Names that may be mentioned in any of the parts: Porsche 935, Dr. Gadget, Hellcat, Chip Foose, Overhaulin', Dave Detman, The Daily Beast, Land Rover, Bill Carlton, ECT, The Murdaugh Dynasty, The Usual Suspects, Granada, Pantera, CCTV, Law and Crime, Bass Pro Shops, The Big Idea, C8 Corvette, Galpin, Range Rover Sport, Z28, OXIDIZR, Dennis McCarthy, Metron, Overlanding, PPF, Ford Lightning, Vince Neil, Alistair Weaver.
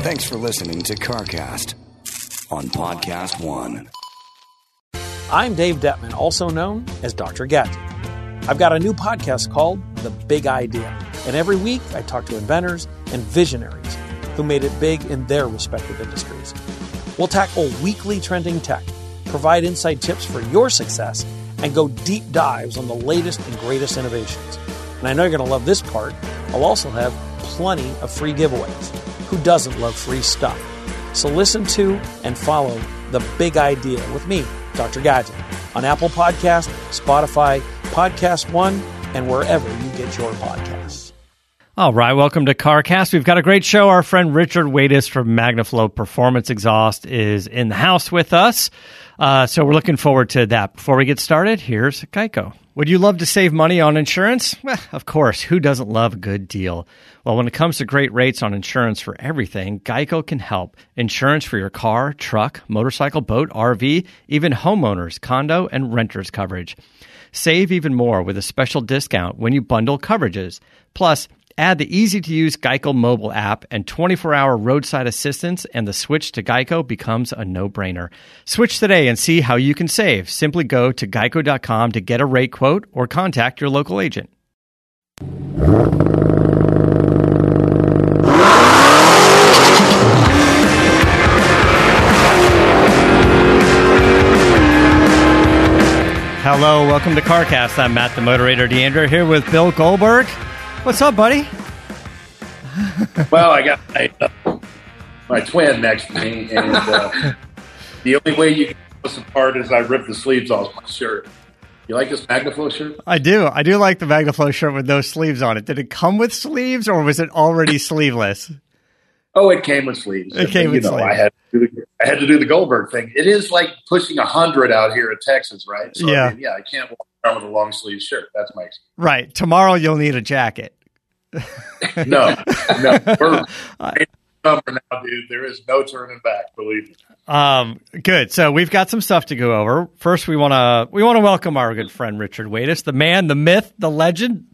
Thanks for listening to CarCast on Podcast One. I'm Dave Detman, also known as Dr. Gadget. I've got a new podcast called The Big Idea, and every week I talk to inventors and visionaries who made it big in their respective industries. We'll tackle weekly trending tech, provide inside tips for your success, and go deep dives on the latest and greatest innovations. And I know you're going to love this part. I'll also have plenty of free giveaways. Who doesn't love free stuff? So listen to and follow The Big Idea with me, Dr. Gadget, on Apple Podcasts, Spotify, Podcast One, and wherever you get your podcasts. All right, welcome to CarCast. We've got a great show. Our friend Richard Waitas from Magnaflow Performance Exhaust is in the house with us. So we're looking forward to that. Before we get started, here's Geico. Would you love to save money on insurance? Well, of course. Who doesn't love a good deal? Well, when it comes to great rates on insurance for everything, Geico can help. Insurance for your car, truck, motorcycle, boat, RV, even homeowners, condo, and renters coverage. Save even more with a special discount when you bundle coverages. Plus, add the easy-to-use Geico mobile app and 24-hour roadside assistance, and the switch to Geico becomes a no-brainer. Switch today and see how you can save. Simply go to geico.com to get a rate quote or contact your local agent. Hello, welcome to CarCast. I'm Matt, the moderator, DeAndre, here with Bill Goldberg. What's up, buddy? Well, I got my twin next to me, and the only way you can pull us apart is I rip the sleeves off my shirt. You like this Magnaflow shirt? I do. I do like the Magnaflow shirt with no sleeves on it. Did it come with sleeves, or was it already sleeveless? Oh, it came with sleeves. It came with sleeves. I had to do the Goldberg thing. It is like pushing 100 out here in Texas, right? So, yeah. I can't walk around with a long sleeve shirt. That's my excuse. Right. Tomorrow you'll need a jacket. No. We're in summer now, dude. There is no turning back, believe me. Good. So we've got some stuff to go over. First, we want to welcome our good friend Richard Waitas, the man, the myth, the legend.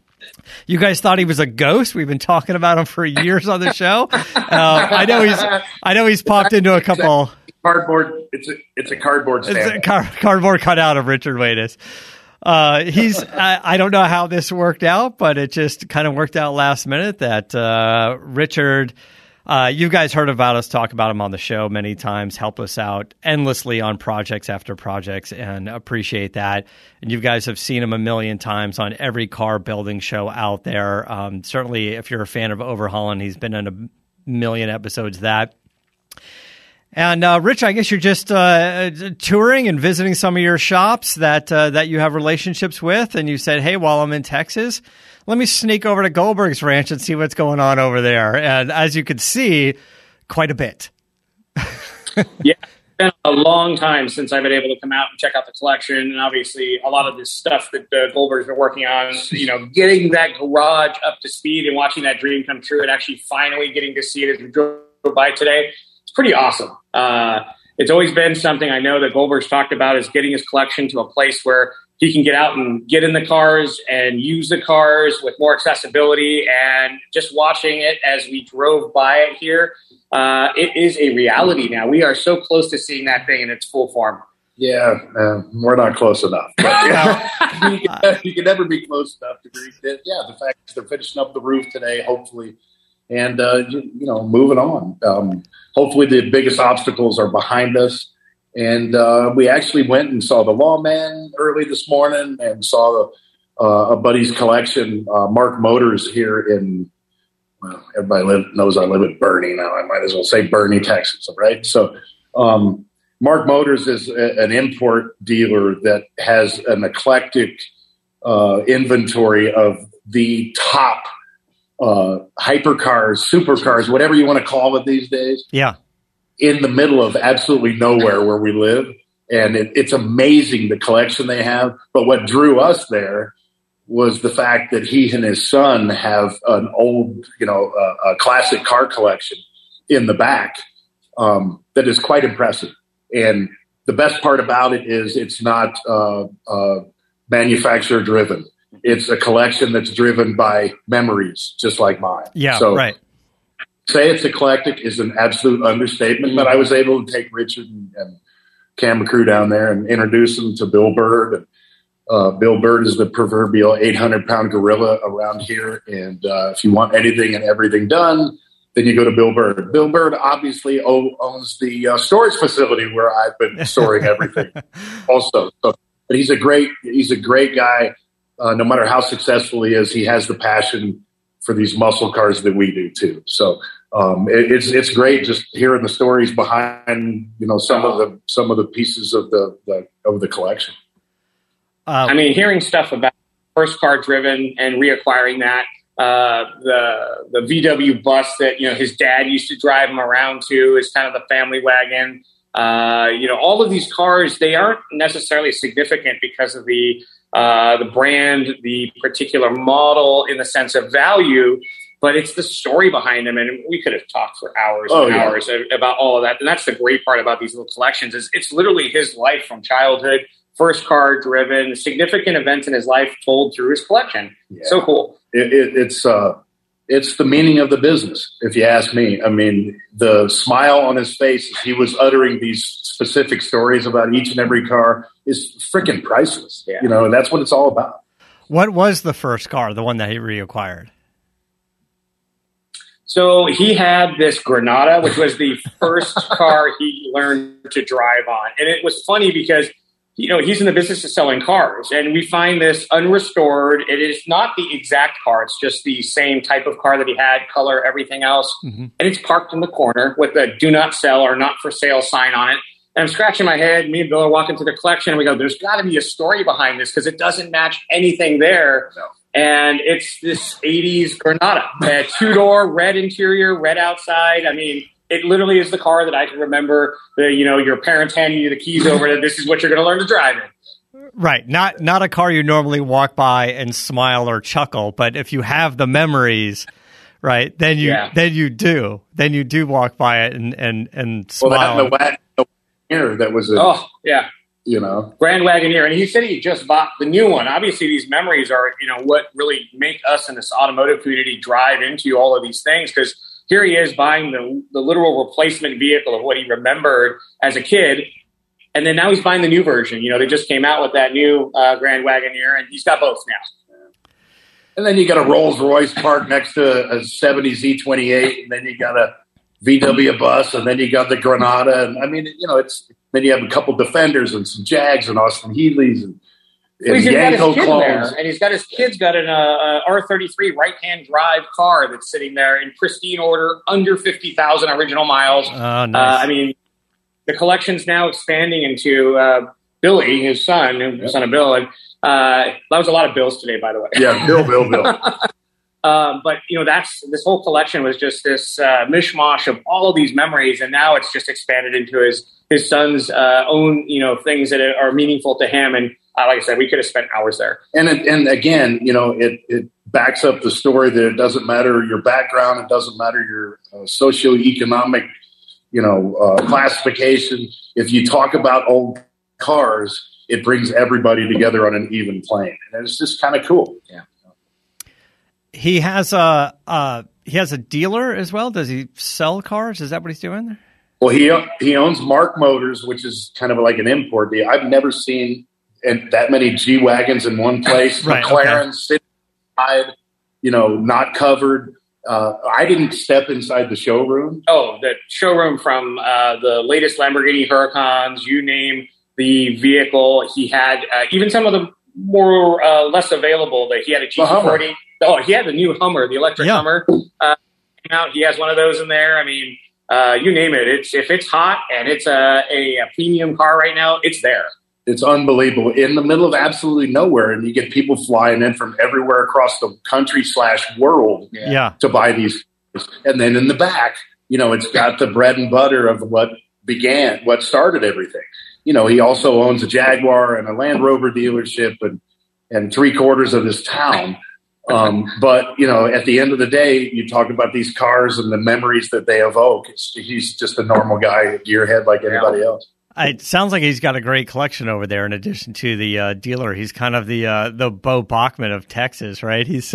You guys thought he was a ghost. We've been talking about him for years on the show. I know he's popped into a couple cardboard. It's a cardboard cutout of Richard Waitas. I don't know how this worked out, but it just kind of worked out last minute that Richard. You guys heard about us, talk about him on the show many times, help us out endlessly on projects after projects, and appreciate that. And you guys have seen him a million times on every car building show out there. Certainly, if you're a fan of Overhaulin', he's been in a million episodes of that. And Rich, I guess you're just touring and visiting some of your shops that you have relationships with, and you said, hey, while I'm in Texas, let me sneak over to Goldberg's Ranch and see what's going on over there. And as you can see, quite a bit. Yeah, it's been a long time since I've been able to come out and check out the collection. And obviously, a lot of this stuff that Goldberg's been working on, getting that garage up to speed and watching that dream come true and actually finally getting to see it as we drove by today, it's pretty awesome. It's always been something I know that Goldberg's talked about, is getting his collection to a place where he can get out and get in the cars and use the cars with more accessibility. And just watching it as we drove by it here, it is a reality now. We are so close to seeing that thing in its full form. Yeah, we're not close enough. But, you can never be close enough to read it. Yeah, the fact is they're finishing up the roof today, hopefully. And, moving on. Hopefully the biggest obstacles are behind us. And we actually went and saw the lawman early this morning and saw a buddy's collection, Mark Motors, here in, well, everybody knows I live in Bernie now. I might as well say Bernie, Texas, right? So Mark Motors is an import dealer that has an eclectic inventory of the top hypercars, supercars, whatever you want to call it these days. Yeah. In the middle of absolutely nowhere where we live. And it's amazing the collection they have. But what drew us there was the fact that he and his son have an old, a classic car collection in the back that is quite impressive. And the best part about it is it's not manufacturer driven. It's a collection that's driven by memories, just like mine. Yeah, so, right. say it's eclectic is an absolute understatement, but I was able to take Richard and Cam McCrew down there and introduce them to Bill Bird. Bill Bird is the proverbial 800-pound gorilla around here, and if you want anything and everything done, then you go to Bill Bird. Bill Bird obviously owns the storage facility where I've been storing everything also. So, but he's a great guy. No matter how successful he is, he has the passion for these muscle cars that we do too. So it's great just hearing the stories behind, you know, some of the pieces of the collection. I mean, hearing stuff about first car driven and reacquiring that, the VW bus that, you know, his dad used to drive him around to is kind of the family wagon. You know, all of these cars, they aren't necessarily significant because of the brand, the particular model in the sense of value, but it's the story behind them. And we could have talked for hours hours about all of that. And that's the great part about these little collections is it's literally his life from childhood, first car driven, significant events in his life told through his collection. Yeah. So cool. It's the meaning of the business, if you ask me. I mean, the smile on his face as he was uttering these specific stories about each and every car is freaking priceless. Yeah. You know, and that's what it's all about. What was the first car, the one that he reacquired? So he had this Granada, which was the first car he learned to drive on. And it was funny because, you know, he's in the business of selling cars, and we find this unrestored. It is not the exact car. It's just the same type of car that he had, color, everything else. Mm-hmm. And it's parked in the corner with a do not sell or not for sale sign on it. And I'm scratching my head. Me and Bill are walking through the collection, and we go, there's got to be a story behind this because it doesn't match anything there. No. And it's this 80s Granada, a two-door, red interior, red outside. I mean, it literally is the car that I can remember, you know, your parents handing you the keys over to, this is what you're going to learn to drive in. Right. Not a car you normally walk by and smile or chuckle, but if you have the memories, right, then you do. Then you do walk by it and smile. Well, the Wagoneer that was you know, Grand Wagoneer. And he said he just bought the new one. Obviously, these memories are, you know, what really make us in this automotive community drive into all of these things, because here he is buying the literal replacement vehicle of what he remembered as a kid. And then now he's buying the new version. You know, they just came out with that new Grand Wagoneer, and he's got both now. And then you got a Rolls Royce parked next to a 70 Z28, and then you got a VW bus, and then you got the Granada. And I mean, you know, it's then you have a couple Defenders and some Jags and Austin Healey's and Geico clones. And he's got his kids got an R33 right-hand drive car that's sitting there in pristine order, under 50,000 original miles. Oh, nice. I mean, the collection's now expanding into Billy, his son, son of Bill. And that was a lot of Bills today, by the way. Yeah, Bill. But, you know, that's this whole collection was just this mishmash of all of these memories. And now it's just expanded into his son's own, you know, things that are meaningful to him. And like I said, we could have spent hours there. And again, you know, it backs up the story that it doesn't matter your background. It doesn't matter your socioeconomic, you know, classification. If you talk about old cars, it brings everybody together on an even plane. And it's just kind of cool. Yeah. He has a dealer as well. Does he sell cars? Is that what he's doing there? Well, he owns Mark Motors, which is kind of like an import deal. I've never seen and that many G-Wagons in one place, right, McLaren, okay, sitting inside, you know, not covered. I didn't step inside the showroom. Oh, the showroom from the latest Lamborghini Huracans, you name the vehicle. He had even some of the more less available. That he had a GT40. Oh, he had the new Hummer, the electric Hummer. Came out. He has one of those in there. I mean, you name it. If it's hot and it's a premium car right now, it's there. It's unbelievable. In the middle of absolutely nowhere, and you get people flying in from everywhere across the country /world to buy these. And then in the back, you know, it's got the bread and butter of what started everything. You know, he also owns a Jaguar and a Land Rover dealership and 3/4 of this town. But, you know, at the end of the day, you talk about these cars and the memories that they evoke. He's just a normal guy, gearhead like anybody else. It sounds like he's got a great collection over there. In addition to the dealer, he's kind of the Bo Bachman of Texas, right? He's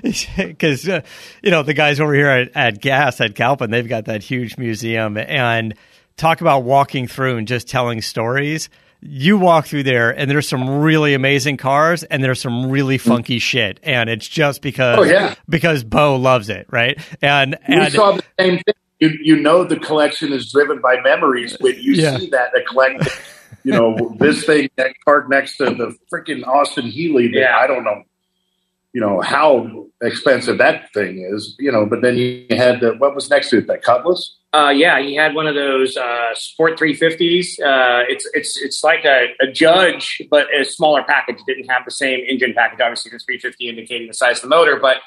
because you know, the guys over here at Gas at Galpin, they've got that huge museum, and talk about walking through and just telling stories. You walk through there, and there's some really amazing cars, and there's some really funky shit, and it's just because because Bo loves it, right? And we saw the same thing. You know the collection is driven by memories when you see that eclectic, you know, this thing, that card next to the freaking Austin Healey. Yeah. I don't know, you know, how expensive that thing is, you know, but then you had the, what was next to it, that Cutlass? Yeah, he had one of those Sport 350s. It's like a Judge, but a smaller package. It didn't have the same engine package, obviously, the 350 indicating the size of the motor, but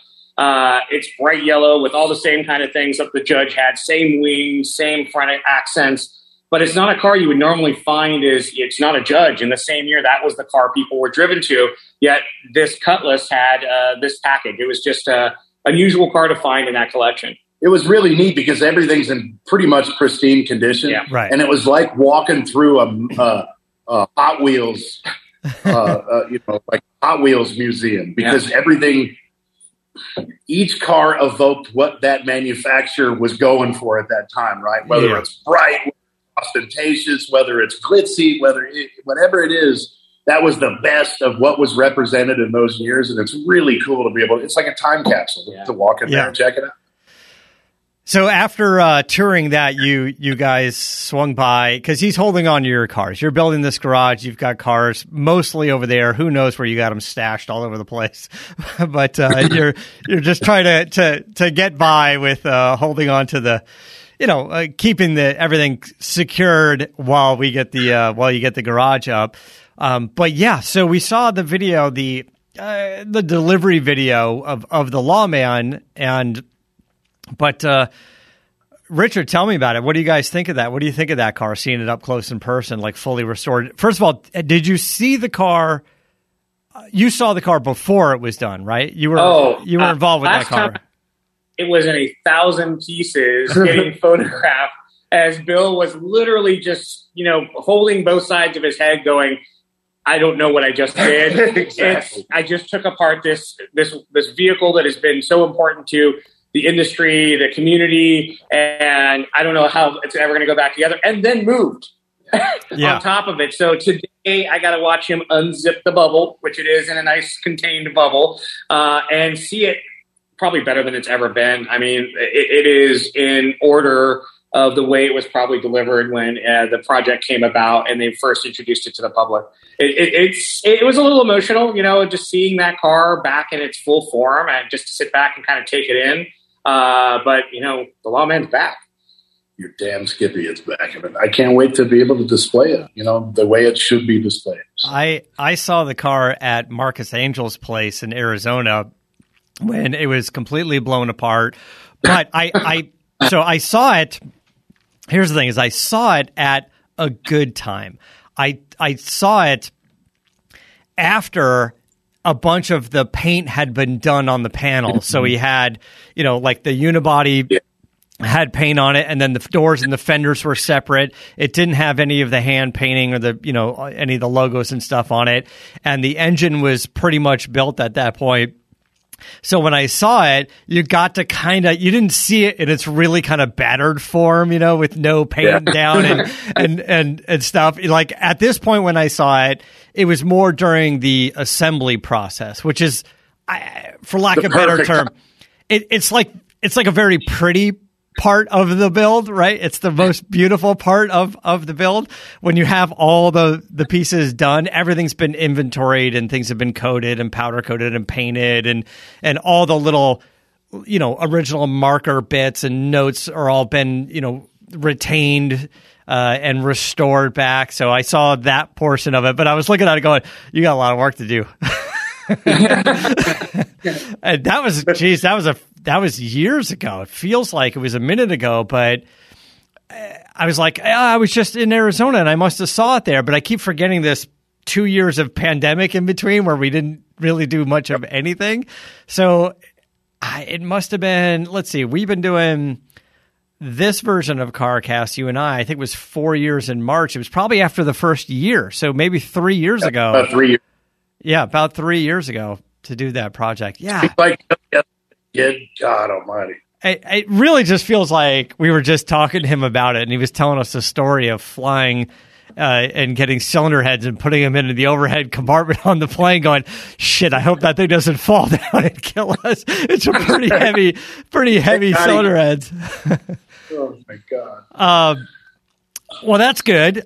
it's bright yellow with all the same kind of things that the Judge had, same wings, same front accents, but it's not a car you would normally find. It's not a Judge. In the same year, that was the car people were driven to, yet this Cutlass had this package. It was just an unusual car to find in that collection. It was really neat because everything's in pretty much pristine condition, right. And it was like walking through a Hot Wheels, you know, like Hot Wheels museum, because everything... Each car evoked what that manufacturer was going for at that time, right? Whether it's bright, whether it's ostentatious, whether it's glitzy, whatever it is, that was the best of what was represented in those years. And it's really cool to be able to, it's like a time capsule to walk in there and check it out. So after touring that, you guys swung by, because he's holding on to your cars. You're building this garage. You've got cars mostly over there. Who knows where you got them stashed all over the place? But you're just trying to get by with holding on to the, you know, keeping the everything secured while we get the while you get the garage up. But yeah, so we saw the video, the delivery video of the lawman and. But Richard, tell me about it. What do you guys think of that? What do you think of that car, seeing it up close in person, like fully restored? First of all, did you see the car? You saw the car before it was done, right? You were involved with that car. It was in 1,000 pieces getting photographed as Bill was literally just, you know, holding both sides of his head going, I don't know what I just did. Exactly. I just took apart this vehicle that has been so important to the industry, the community, and I don't know how it's ever going to go back together, and then moved on top of it. So today I got to watch him unzip the bubble, which it is in a nice contained bubble, and see it probably better than it's ever been. I mean, it is in order of the way it was probably delivered when the project came about and they first introduced it to the public. It was a little emotional, you know, just seeing that car back in its full form and just to sit back and kind of take it in. But, you know, the lawman's back. Your damn Skippy is back. I can't wait to be able to display it, you know, the way it should be displayed. I saw the car at Marcus Angel's place in Arizona when it was completely blown apart. But I saw it. Here's the thing is I saw it at a good time. I saw it after a bunch of the paint had been done on the panel. So he had, you know, like the unibody had paint on it, and then the doors and the fenders were separate. It didn't have any of the hand painting or the, you know, any of the logos and stuff on it. And the engine was pretty much built at that point. So when I saw it, you got to kind of, you didn't see it in its really kind of battered form, you know, with no paint down and stuff. Like at this point when I saw it, it was more during the assembly process, which is, for lack of a better term, it's like a very pretty part of the build, right? It's the most beautiful part of the build. When you have all the pieces done, everything's been inventoried and things have been coated and powder coated and painted and all the little, you know, original marker bits and notes are all been, you know, retained and restored back. So I saw that portion of it, but I was looking at it going, you got a lot of work to do. And that was years ago. It feels like it was a minute ago, but I was like, I was just in Arizona and I must have saw it there, but I keep forgetting this 2 years of pandemic in between where we didn't really do much of anything. So it must have been, let's see, we've been doing this version of CarCast, you and I think was 4 years in March. It was probably after the first year. So maybe 3 years ago. About 3 years. Yeah, about 3 years ago to do that project. Yeah. Like, God almighty. It really just feels like we were just talking to him about it, and he was telling us the story of flying and getting cylinder heads and putting them into the overhead compartment on the plane going, shit, I hope that thing doesn't fall down and kill us. It's a pretty heavy cylinder heads. Oh, my God. Well, that's good.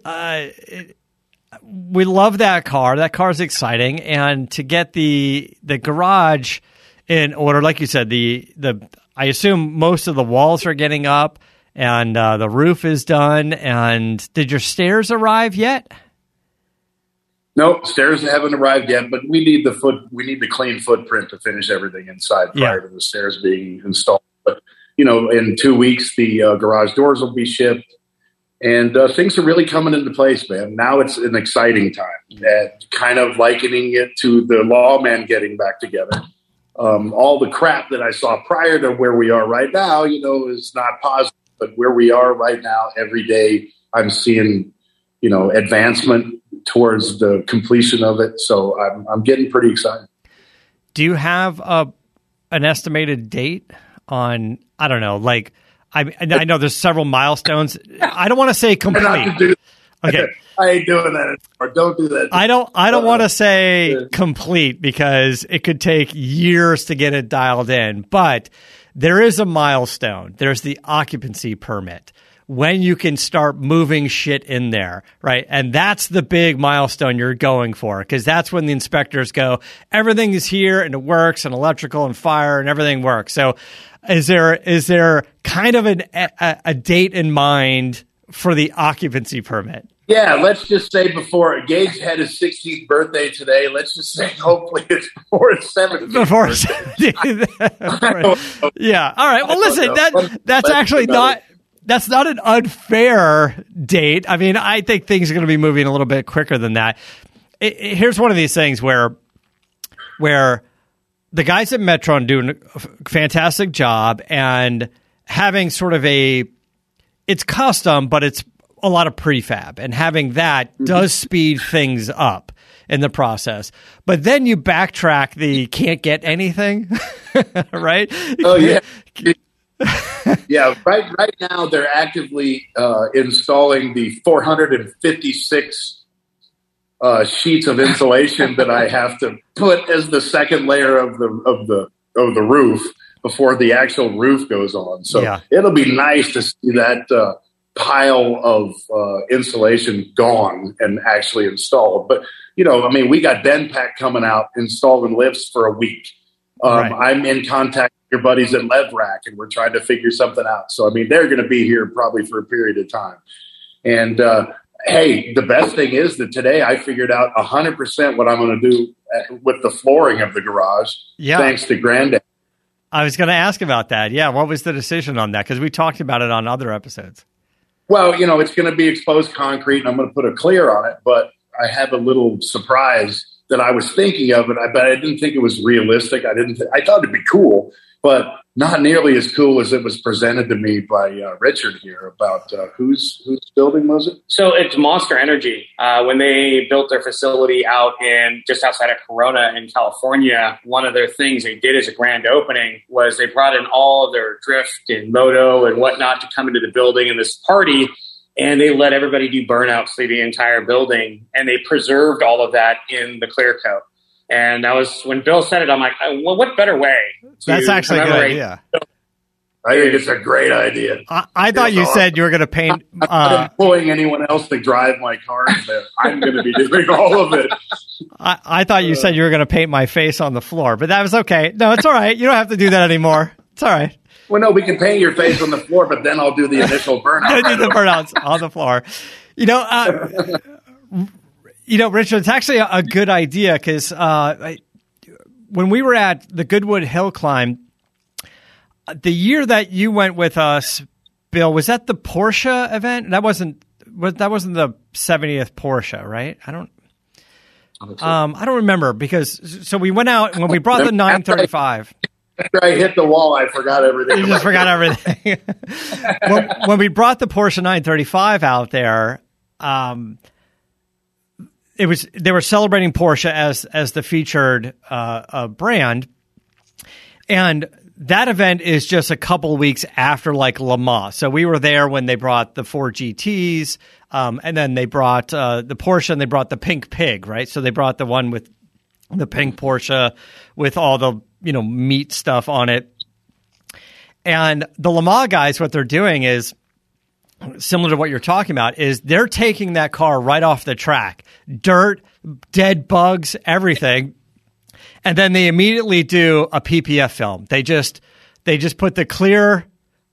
We love that car. That car's exciting. And to get the garage in order, like you said, the I assume most of the walls are getting up. And the roof is done. And did your stairs arrive yet? No, stairs haven't arrived yet. But we need the clean footprint to finish everything inside prior to the stairs being installed. But you know, in 2 weeks the garage doors will be shipped, and things are really coming into place, man. Now it's an exciting time. That kind of likening it to the lawmen getting back together. All the crap that I saw prior to where we are right now, you know, is not positive. But where we are right now, every day I'm seeing, you know, advancement towards the completion of it. So I'm getting pretty excited. Do you have an estimated date on? I don't know. Like I know there's several milestones. I don't want to say complete. Okay, I ain't doing that anymore. Don't do that. I don't want to say complete because it could take years to get it dialed in, but. There is a milestone. There's the occupancy permit, when you can start moving shit in there, right? And that's the big milestone you're going for, because that's when the inspectors go, everything is here and it works, and electrical and fire and everything works. So is there kind of a date in mind for the occupancy permit? Yeah, let's just say before Gage had his 16th birthday today. Let's just say hopefully it's before his 17th. Yeah. All right. Well, listen, that's actually not an unfair date. I mean, I think things are going to be moving a little bit quicker than that. Here's one of these things where the guys at Metron do a fantastic job, and having sort of it's custom, but it's a lot of prefab, and having that does speed things up in the process. But then you backtrack the can't get anything, right? Oh yeah. Yeah. Right now they're actively installing the 456 sheets of insulation that I have to put as the second layer of the roof before the actual roof goes on. So it'll be nice to see that, pile of insulation gone and actually installed. But, you know, I mean, we got Benpack coming out installing lifts for a week. Right. I'm in contact with your buddies at LevRack, and we're trying to figure something out. So, I mean, they're going to be here probably for a period of time. And, hey, the best thing is that today I figured out 100% what I'm going to do with the flooring of the garage, thanks to Granddad. I was going to ask about that. Yeah, what was the decision on that? Because we talked about it on other episodes. Well, you know, it's going to be exposed concrete, and I'm going to put a clear on it, but I have a little surprise that I was thinking of, but I didn't think it was realistic. I thought it'd be cool, but not nearly as cool as it was presented to me by Richard here about whose building was it? So it's Monster Energy. When they built their facility out in just outside of Corona in California, one of their things they did as a grand opening was they brought in all of their drift and moto and whatnot to come into the building in this party, and they let everybody do burnouts through the entire building, and they preserved all of that in the clear coat. And that was when Bill said it. I'm like, well, what better way? That's actually a good idea. I think it's a great idea. I thought you said you were going to paint. I'm not employing anyone else to drive my car. I'm going to be doing all of it. I thought you said you were going to paint my face on the floor, but that was okay. No, it's all right. You don't have to do that anymore. It's all right. Well, no, we can paint your face on the floor, but then I'll do the initial burnout. Do the burnouts on the floor. You know, Richard, it's actually a good idea because when we were at the Goodwood Hill Climb, the year that you went with us, Bill, was that the Porsche event? That wasn't the 70th Porsche, right? I don't remember because we went out when we brought the 935. After I hit the wall, I forgot everything. You just forgot everything. When we brought the Porsche 935 out there, it was they were celebrating Porsche as the featured brand, and that event is just a couple weeks after like Le Mans. So we were there when they brought the four GTs, and then they brought the Porsche and they brought the pink pig, right? So they brought the one with the pink Porsche with all the meat stuff on it. And the Le Mans guys, what they're doing is similar to what you're talking about, is they're taking that car right off the track, dirt, dead bugs, everything. And then they immediately do a PPF film. They just put the clear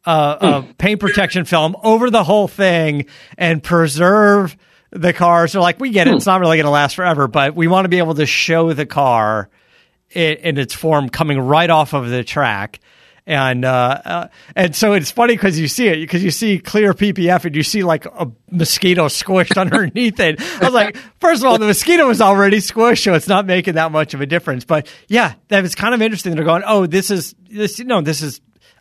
paint protection film over the whole thing and preserve the car. So like, we get it. It's not really going to last forever, but we want to be able to show the car in its form coming right off of the track. And so it's funny because you see it, because you see clear PPF and you see like a mosquito squished underneath it. I was like, first of all, the mosquito was already squished, so it's not making that much of a difference. But yeah, that was kind of interesting. They're going, oh, this is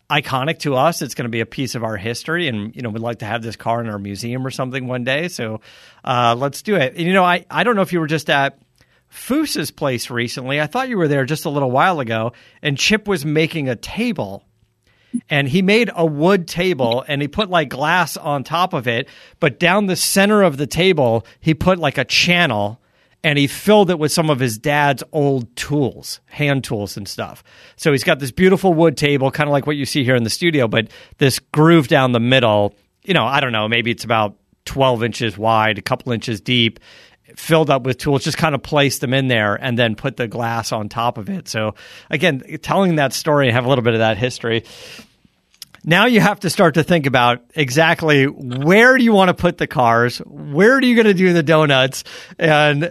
iconic to us. It's going to be a piece of our history, and we'd like to have this car in our museum or something one day. So let's do it. And I don't know if you were just at Foose's place recently. I thought you were there just a little while ago, and Chip was making a table, and he made a wood table, and he put like glass on top of it, but down the center of the table, he put like a channel, and he filled it with some of his dad's old tools, hand tools and stuff. So he's got this beautiful wood table, kind of like what you see here in the studio, but this groove down the middle, I don't know, maybe it's about 12 inches wide, a couple inches deep, filled up with tools, just kind of placed them in there and then put the glass on top of it. So again, telling that story and have a little bit of that history. Now you have to start to think about exactly where do you want to put the cars? Where are you going to do the donuts? And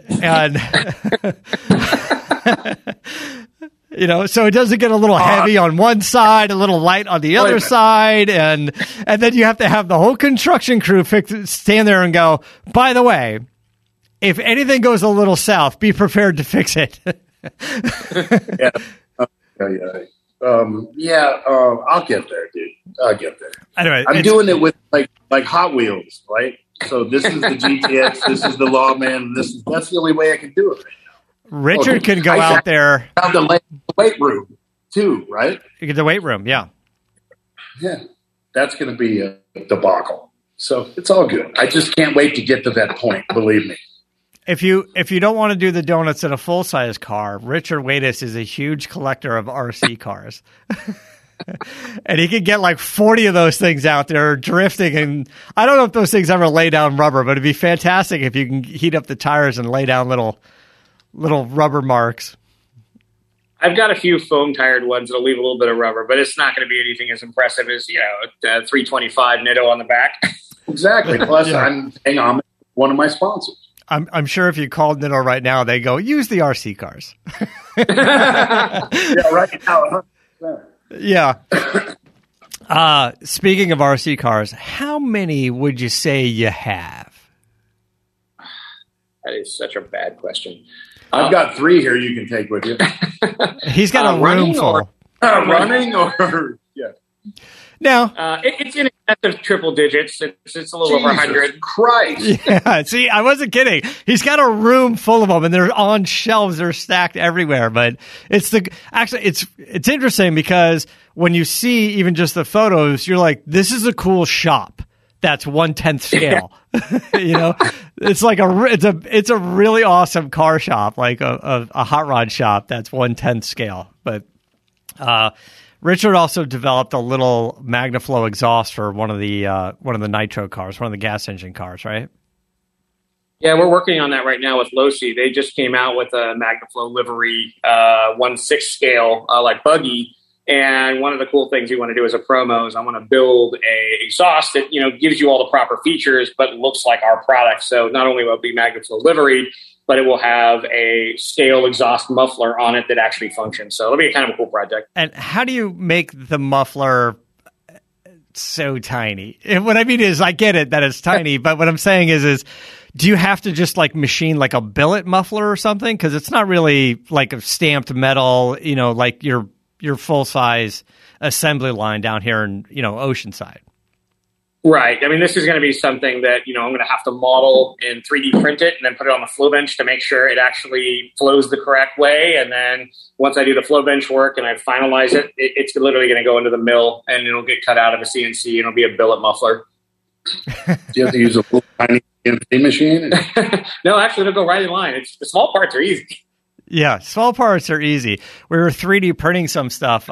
so it doesn't get a little heavy on one side, a little light on the other side. And then you have to have the whole construction crew stand there and go, by the way, if anything goes a little south, be prepared to fix it. I'll get there, dude. I'll get there. Anyway, I'm doing it with like Hot Wheels, right? So this is the GTX, this is the Lawman. That's the only way I can do it right now. Richard can go out there. The weight room too, right? The weight room, yeah. Yeah, that's going to be a debacle. So it's all good. I just can't wait to get to that point, believe me. If you don't want to do the donuts in a full-size car, Richard Waitas is a huge collector of RC cars. And he could get like 40 of those things out there drifting. And I don't know if those things ever lay down rubber, but it'd be fantastic if you can heat up the tires and lay down little rubber marks. I've got a few foam-tired ones that'll leave a little bit of rubber, but it's not going to be anything as impressive as, 325 Nitto on the back. Exactly. Plus, yeah. I'm one of my sponsors. I'm sure if you called Nitto right now, they go, use the RC cars. Yeah, right now. Yeah. Speaking of RC cars, how many would you say you have? That is such a bad question. I've got three here you can take with you. He's got a room full. Running or yeah. No. It's in excess of triple digits. It's a little over 100. Christ. Yeah, see, I wasn't kidding. He's got a room full of them, and they're on shelves. They're stacked everywhere. But it's interesting because when you see even just the photos, you're like, this is a cool shop. That's 1/10 scale. It's like it's a really awesome car shop, like a hot rod shop. That's 1/10 scale. But Richard also developed a little Magnaflow exhaust for one of the nitro cars, one of the gas engine cars, right? Yeah, we're working on that right now with Losi. They just came out with a Magnaflow livery 1/6 scale like buggy. And one of the cool things we want to do as a promo is I want to build a exhaust that, gives you all the proper features, but looks like our product. So not only will it be Magnaflow liveried, but it will have a scale exhaust muffler on it that actually functions. So it'll be a kind of a cool project. And how do you make the muffler so tiny? And what I mean is I get it that it's tiny, but what I'm saying is do you have to just like machine like a billet muffler or something? Because it's not really like a stamped metal, like your your full-size assembly line down here in, you know, Oceanside. Right. I mean, this is going to be something that, you know, I'm going to have to model and 3D print it and then put it on the flow bench to make sure it actually flows the correct way. And then once I do the flow bench work and I finalize it, it's literally going to go into the mill and it'll get cut out of a CNC and it'll be a billet muffler. Do you have to use a little tiny CNC machine? No, actually, it'll go right in line. It's, the small parts are easy. Yeah, small parts are easy. We were 3D printing some stuff.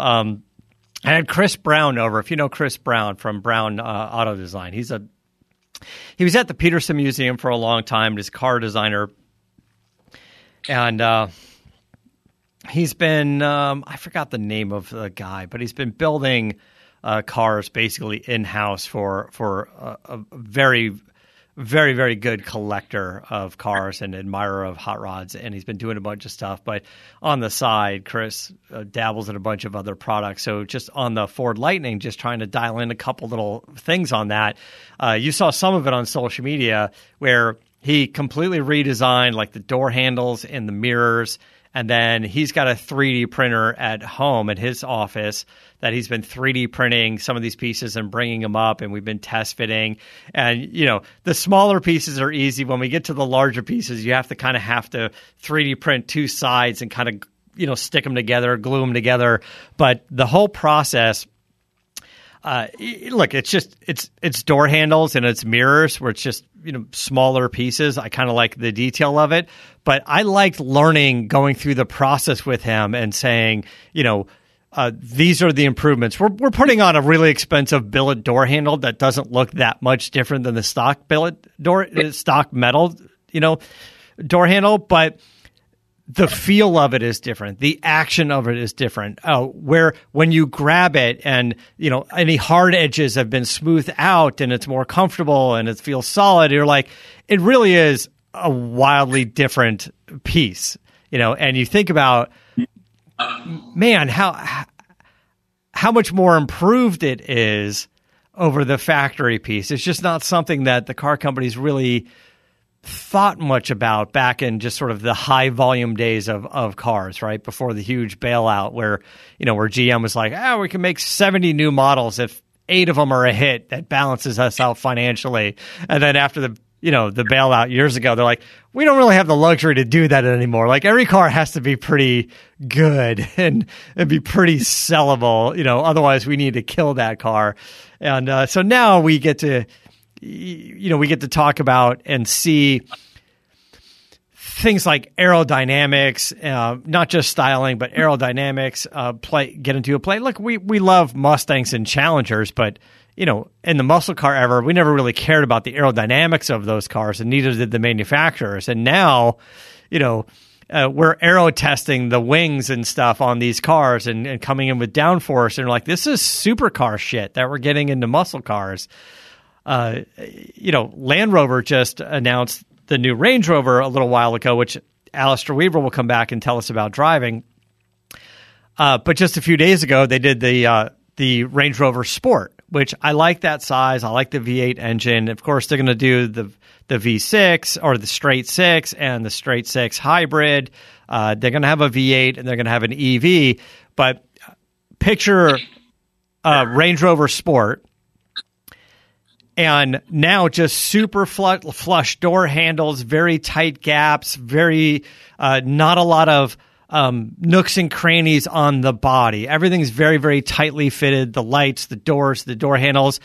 I had Chris Brown over. If you know Chris Brown from Brown Auto Design, he was at the Peterson Museum for a long time. He's a car designer, and he's been I forgot the name of the guy, but he's been building cars basically in house for a very, very, very good collector of cars and admirer of hot rods, and he's been doing a bunch of stuff. But on the side, Chris dabbles in a bunch of other products. So just on the Ford Lightning, just trying to dial in a couple little things on that. You saw some of it on social media where he completely redesigned like the door handles and the mirrors, and then he's got a 3D printer at home at his office that he's been 3D printing some of these pieces and bringing them up, and we've been test fitting. And, you know, the smaller pieces are easy. When we get to the larger pieces, you have to 3D print two sides and kind of, you know, stick them together, glue them together. But the whole process, look, it's door handles and it's mirrors where it's just, you know, smaller pieces. I kind of like the detail of it, but I liked learning, going through the process with him and saying, you know, these are the improvements. We're putting on a really expensive billet door handle that doesn't look that much different than the stock billet door, stock metal, you know, door handle, but the feel of it is different. The action of it is different. Where when you grab it and, you know, any hard edges have been smoothed out and it's more comfortable and it feels solid, you're like, it really is a wildly different piece, you know, and you think about, man, how much more improved it is over the factory piece. It's just not something that the car companies really thought much about back in just sort of the high volume days of cars, right? Before the huge bailout where, you know, where GM was like, oh, we can make 70 new models. If 8 of them are a hit, that balances us out financially. And then after the, you know, the bailout years ago, they're like, we don't really have the luxury to do that anymore. Like every car has to be pretty good and be pretty sellable, you know, otherwise we need to kill that car. And so now we get to, you know, we get to talk about and see things like aerodynamics, not just styling, but aerodynamics, get into a play. Look, we love Mustangs and Challengers, but, you know, in the muscle car era, we never really cared about the aerodynamics of those cars, and neither did the manufacturers. And now, you know, we're aero testing the wings and stuff on these cars and coming in with downforce, and like, this is supercar shit that we're getting into muscle cars. You know, Land Rover just announced the new Range Rover a little while ago, which Alistair Weaver will come back and tell us about driving. But just a few days ago, they did the Range Rover Sport, which I like that size. I like the V8 engine. Of course, they're going to do the V6 or the straight six and the straight six hybrid. They're going to have a V8 and they're going to have an EV. But picture Range Rover Sport. And now just super flush door handles, very tight gaps, very not a lot of nooks and crannies on the body. Everything's very, very tightly fitted. The lights, the doors, the door handles.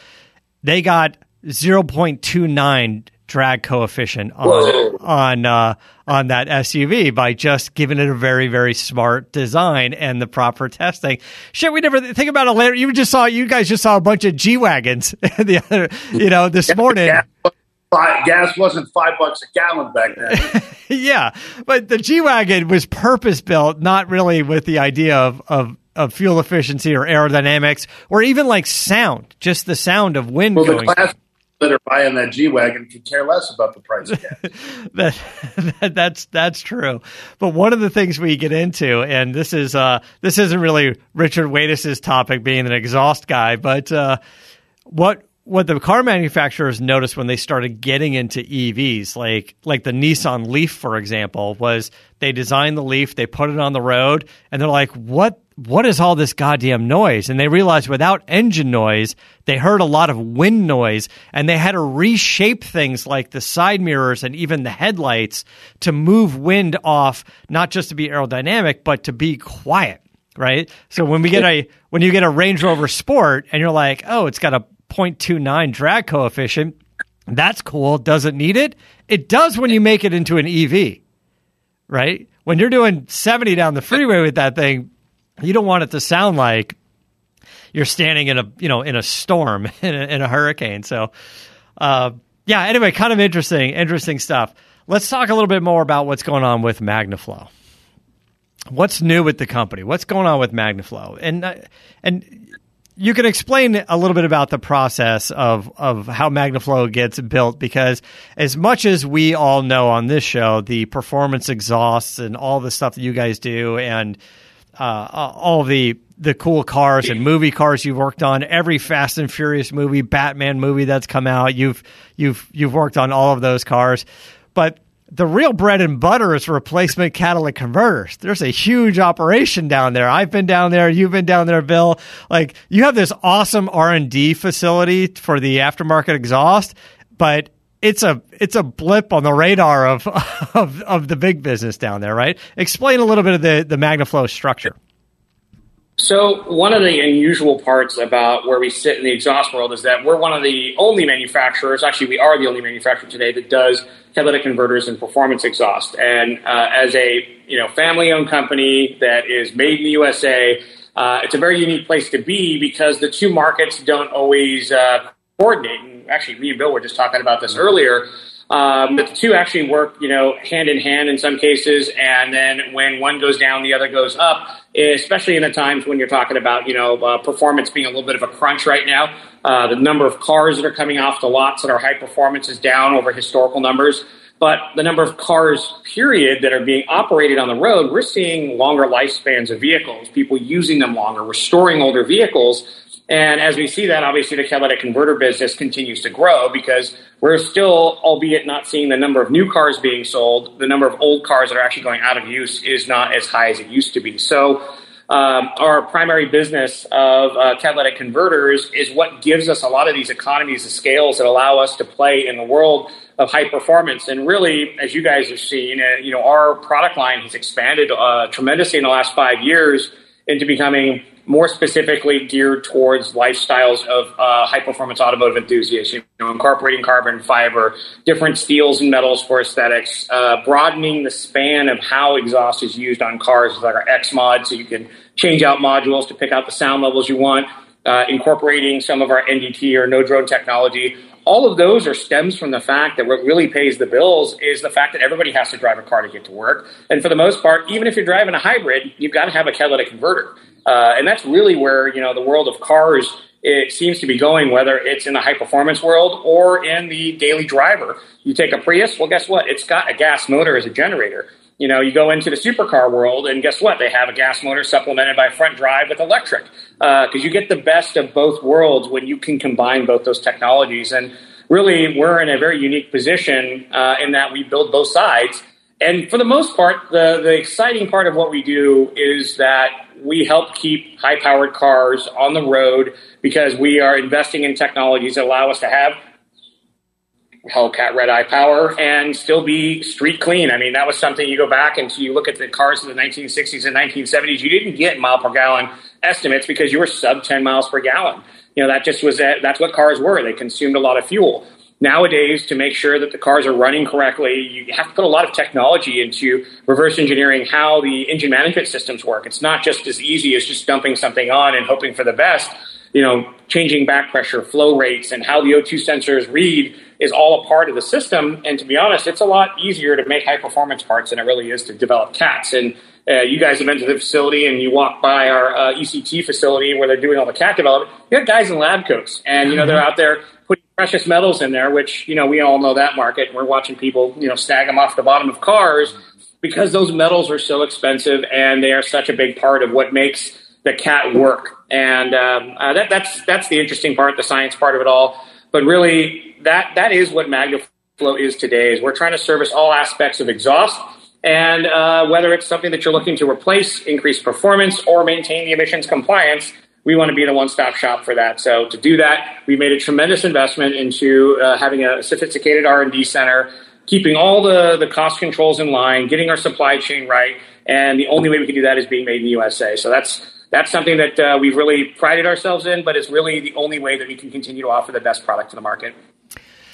They got 0.29 drag coefficient on that SUV by just giving it a very, very smart design and the proper testing. Shit, we never think about it later. You guys just saw a bunch of G-Wagons the other, you know, this morning. Gas wasn't $5 a gallon back then. Yeah, but the G-Wagon was purpose built, not really with the idea of fuel efficiency or aerodynamics or even like sound, just the sound of wind going. That are buying that G-Wagon could care less about the price of gas. That's true. But one of the things we get into, and this isn't really Richard Waitas' topic being an exhaust guy, but what what the car manufacturers noticed when they started getting into EVs, like the Nissan Leaf, for example, was they designed the Leaf, they put it on the road, and they're like, what is all this goddamn noise? And they realized without engine noise, they heard a lot of wind noise, and they had to reshape things like the side mirrors and even the headlights to move wind off, not just to be aerodynamic, but to be quiet, right? So when you get a Range Rover Sport and you're like, oh, it's got a 0.29 drag coefficient, that's cool, doesn't need it. It does when you make it into an EV, right? When you're doing 70 down the freeway with that thing, you don't want it to sound like you're standing in a storm, in a hurricane. So, anyway, kind of interesting stuff. Let's talk a little bit more about what's going on with Magnaflow. What's new with the company? What's going on with Magnaflow? And you can explain a little bit about the process of how Magnaflow gets built, because as much as we all know on this show, the performance exhausts and all the stuff that you guys do, and all the cool cars and movie cars you've worked on, every Fast and Furious movie, Batman movie that's come out, you've worked on all of those cars. But the real bread and butter is replacement catalytic converters. There's a huge operation down there. I've been down there. You've been down there, Bill. Like, you have this awesome R&D facility for the aftermarket exhaust, but it's a blip on the radar of the big business down there, right? Explain a little bit of the Magnaflow structure. So one of the unusual parts about where we sit in the exhaust world is that we're one of the only manufacturers, actually we are the only manufacturer today that does catalytic converters and performance exhaust. And as a family-owned company that is made in the USA, it's a very unique place to be because the two markets don't always coordinate. And actually, me and Bill were just talking about this earlier. But the two actually work, hand in hand in some cases, and then when one goes down, the other goes up, especially in the times when you're talking about, performance being a little bit of a crunch right now. The number of cars that are coming off the lots that are high performance is down over historical numbers, but the number of cars, period, that are being operated on the road, we're seeing longer lifespans of vehicles, people using them longer, restoring older vehicles. And as we see that, obviously, the catalytic converter business continues to grow because we're still, albeit not seeing the number of new cars being sold, the number of old cars that are actually going out of use is not as high as it used to be. So our primary business of catalytic converters is what gives us a lot of these economies of scales that allow us to play in the world of high performance. And really, as you guys have seen, our product line has expanded tremendously in the last 5 years into becoming more specifically geared towards lifestyles of high-performance automotive enthusiasts, incorporating carbon fiber, different steels and metals for aesthetics, broadening the span of how exhaust is used on cars with our X-Mod, so you can change out modules to pick out the sound levels you want, incorporating some of our NDT or no-drone technology. All of those stems from the fact that what really pays the bills is the fact that everybody has to drive a car to get to work. And for the most part, even if you're driving a hybrid, you've got to have a catalytic converter. And that's really where, the world of cars, it seems to be going, whether it's in the high-performance world or in the daily driver. You take a Prius, well, guess what? It's got a gas motor as a generator. You go into the supercar world, and guess what? They have a gas motor supplemented by front drive with electric, because you get the best of both worlds when you can combine both those technologies. And really, we're in a very unique position in that we build both sides. And for the most part, the exciting part of what we do is that we help keep high-powered cars on the road because we are investing in technologies that allow us to have Hellcat red-eye power and still be street clean. I mean, that was something you go back and you look at the cars of the 1960s and 1970s, you didn't get mile-per-gallon estimates because you were sub-10 miles per gallon. That just was that's what cars were. They consumed a lot of fuel. Nowadays, to make sure that the cars are running correctly, you have to put a lot of technology into reverse engineering how the engine management systems work. It's not just as easy as just dumping something on and hoping for the best. Changing back pressure, flow rates, and how the O2 sensors read is all a part of the system. And to be honest, it's a lot easier to make high-performance parts than it really is to develop cats. And you guys have been to the facility and you walk by our ECT facility where they're doing all the cat development. You have guys in lab coats, and, they're out there putting precious metals in there, which, we all know that market. We're watching people, snag them off the bottom of cars because those metals are so expensive and they are such a big part of what makes the cat work. And that's the interesting part, the science part of it all. But really, that is what Magnaflow is today. Is we're trying to service all aspects of exhaust, and whether it's something that you're looking to replace, increase performance, or maintain the emissions compliance, we want to be the one-stop shop for that. So to do that, we made a tremendous investment into having a sophisticated R&D center, keeping all the cost controls in line, getting our supply chain right, and the only way we can do that is being made in the USA. So that's something that we've really prided ourselves in, but it's really the only way that we can continue to offer the best product to the market.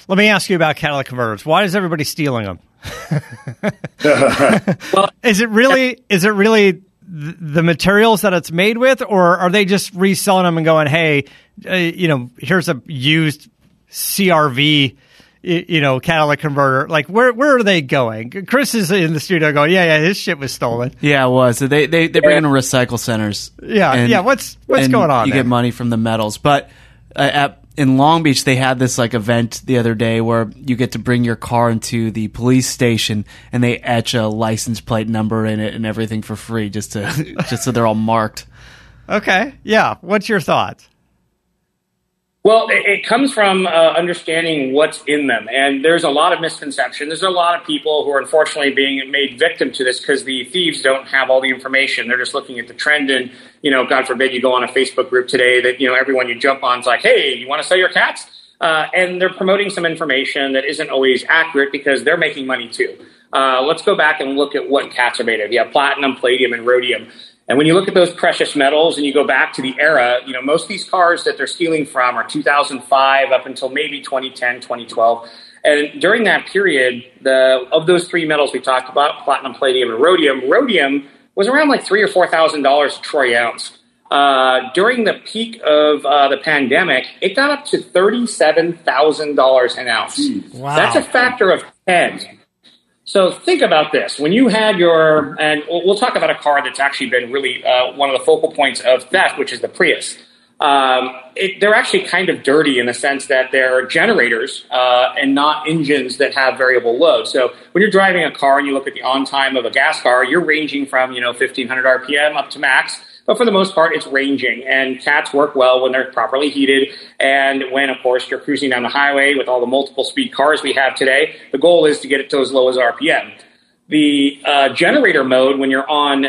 Let me ask you about catalytic converters. Why is everybody stealing them? Well, is it really the materials that it's made with, or are they just reselling them and going, hey, here's a used CRV, catalytic converter? Like, where are they going? Chris is in the studio going, yeah, his shit was stolen. Yeah, it was. So they bring in recycle centers. Yeah, what's going on? You get money from the metals, but in Long Beach, they had this like event the other day where you get to bring your car into the police station and they etch a license plate number in it and everything for free, just so they're all marked. Okay, yeah. What's your thoughts? Well, it comes from understanding what's in them, and there's a lot of misconception. There's a lot of people who are unfortunately being made victim to this because the thieves don't have all the information. They're just looking at the trend and, God forbid you go on a Facebook group today that, everyone you jump on is like, hey, you want to sell your cats? And they're promoting some information that isn't always accurate because they're making money too. Let's go back and look at what cats are made of. You have platinum, palladium, and rhodium. And when you look at those precious metals and you go back to the era, most of these cars that they're stealing from are 2005 up until maybe 2010, 2012. And during that period, of those three metals we talked about, platinum, palladium, and rhodium was around like $3,000 or $4,000 a troy ounce. During the peak of the pandemic, it got up to $37,000 an ounce. Wow. That's a factor of 10. So think about this. When you had and we'll talk about a car that's actually been really one of the focal points of theft, which is the Prius. They're actually kind of dirty in the sense that they're generators and not engines that have variable load. So when you're driving a car and you look at the on time of a gas car, you're ranging from 1,500 RPM up to max. But for the most part, it's ranging, and cats work well when they're properly heated and when, of course, you're cruising down the highway with all the multiple-speed cars we have today. The goal is to get it to as low as RPM. The generator mode, when you're on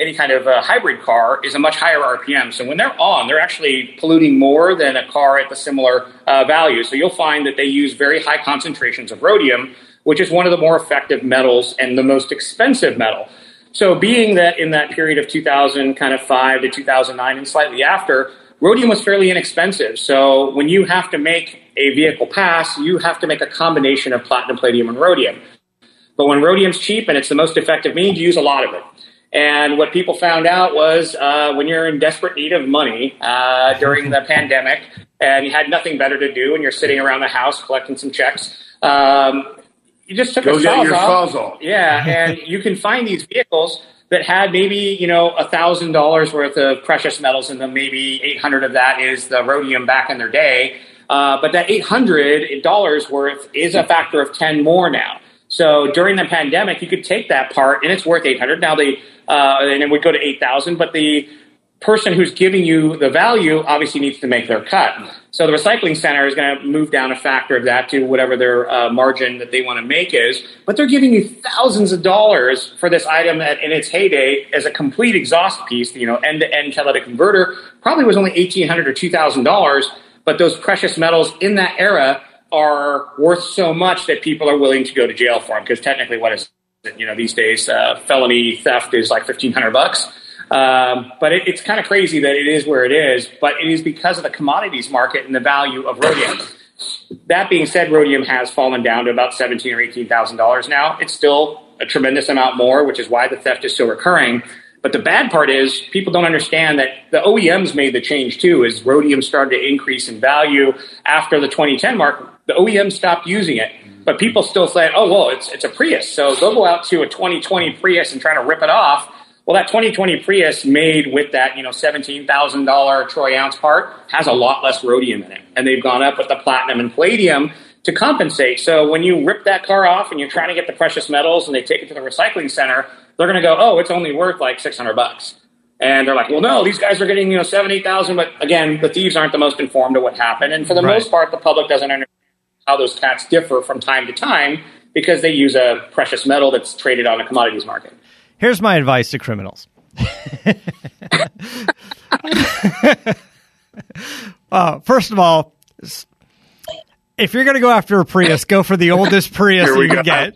any kind of hybrid car, is a much higher RPM. So when they're on, they're actually polluting more than a car at the similar value. So you'll find that they use very high concentrations of rhodium, which is one of the more effective metals and the most expensive metal. So being that in that period of 2005 to 2009 and slightly after, rhodium was fairly inexpensive. So when you have to make a vehicle pass, you have to make a combination of platinum, palladium, and rhodium. But when rhodium's cheap and it's the most effective means, you use a lot of it. And what people found out was when you're in desperate need of money during the pandemic and you had nothing better to do and you're sitting around the house collecting some checks, you just took a Sawzall. Yeah, and you can find these vehicles that had maybe, $1,000 worth of precious metals in them. Maybe 800 of that is the rhodium back in their day. But that $800 worth is a factor of 10 more now. So during the pandemic, you could take that part, and it's worth 800. Now and it would go to 8,000, but the person who's giving you the value obviously needs to make their cut. So the recycling center is going to move down a factor of that to whatever their margin that they want to make is. But they're giving you thousands of dollars for this item that in its heyday as a complete exhaust piece, end-to-end catalytic converter, probably was only $1,800 or $2,000. But those precious metals in that era are worth so much that people are willing to go to jail for them. Because technically what is it? These days felony theft is like $1,500. But it's kind of crazy that it is where it is, but it is because of the commodities market and the value of rhodium. That being said, rhodium has fallen down to about $17,000 or $18,000 now. It's still a tremendous amount more, which is why the theft is so recurring. But the bad part is people don't understand that the OEMs made the change too, is rhodium started to increase in value after the 2010 mark. The OEMs stopped using it, but people still say, oh, well, it's a Prius. So they'll go out to a 2020 Prius and try to rip it off. Well, that 2020 Prius made with that, $17,000 troy ounce part has a lot less rhodium in it. And they've gone up with the platinum and palladium to compensate. So when you rip that car off and you're trying to get the precious metals and they take it to the recycling center, they're going to go, oh, it's only worth like $600. And they're like, well, no, these guys are getting, 7,000, 8,000. But again, the thieves aren't the most informed of what happened. And for the most part, the public doesn't understand how those stats differ from time to time because they use a precious metal that's traded on a commodities market. Here's my advice to criminals. First of all, if you're going to go after a Prius, go for the oldest Prius you can get.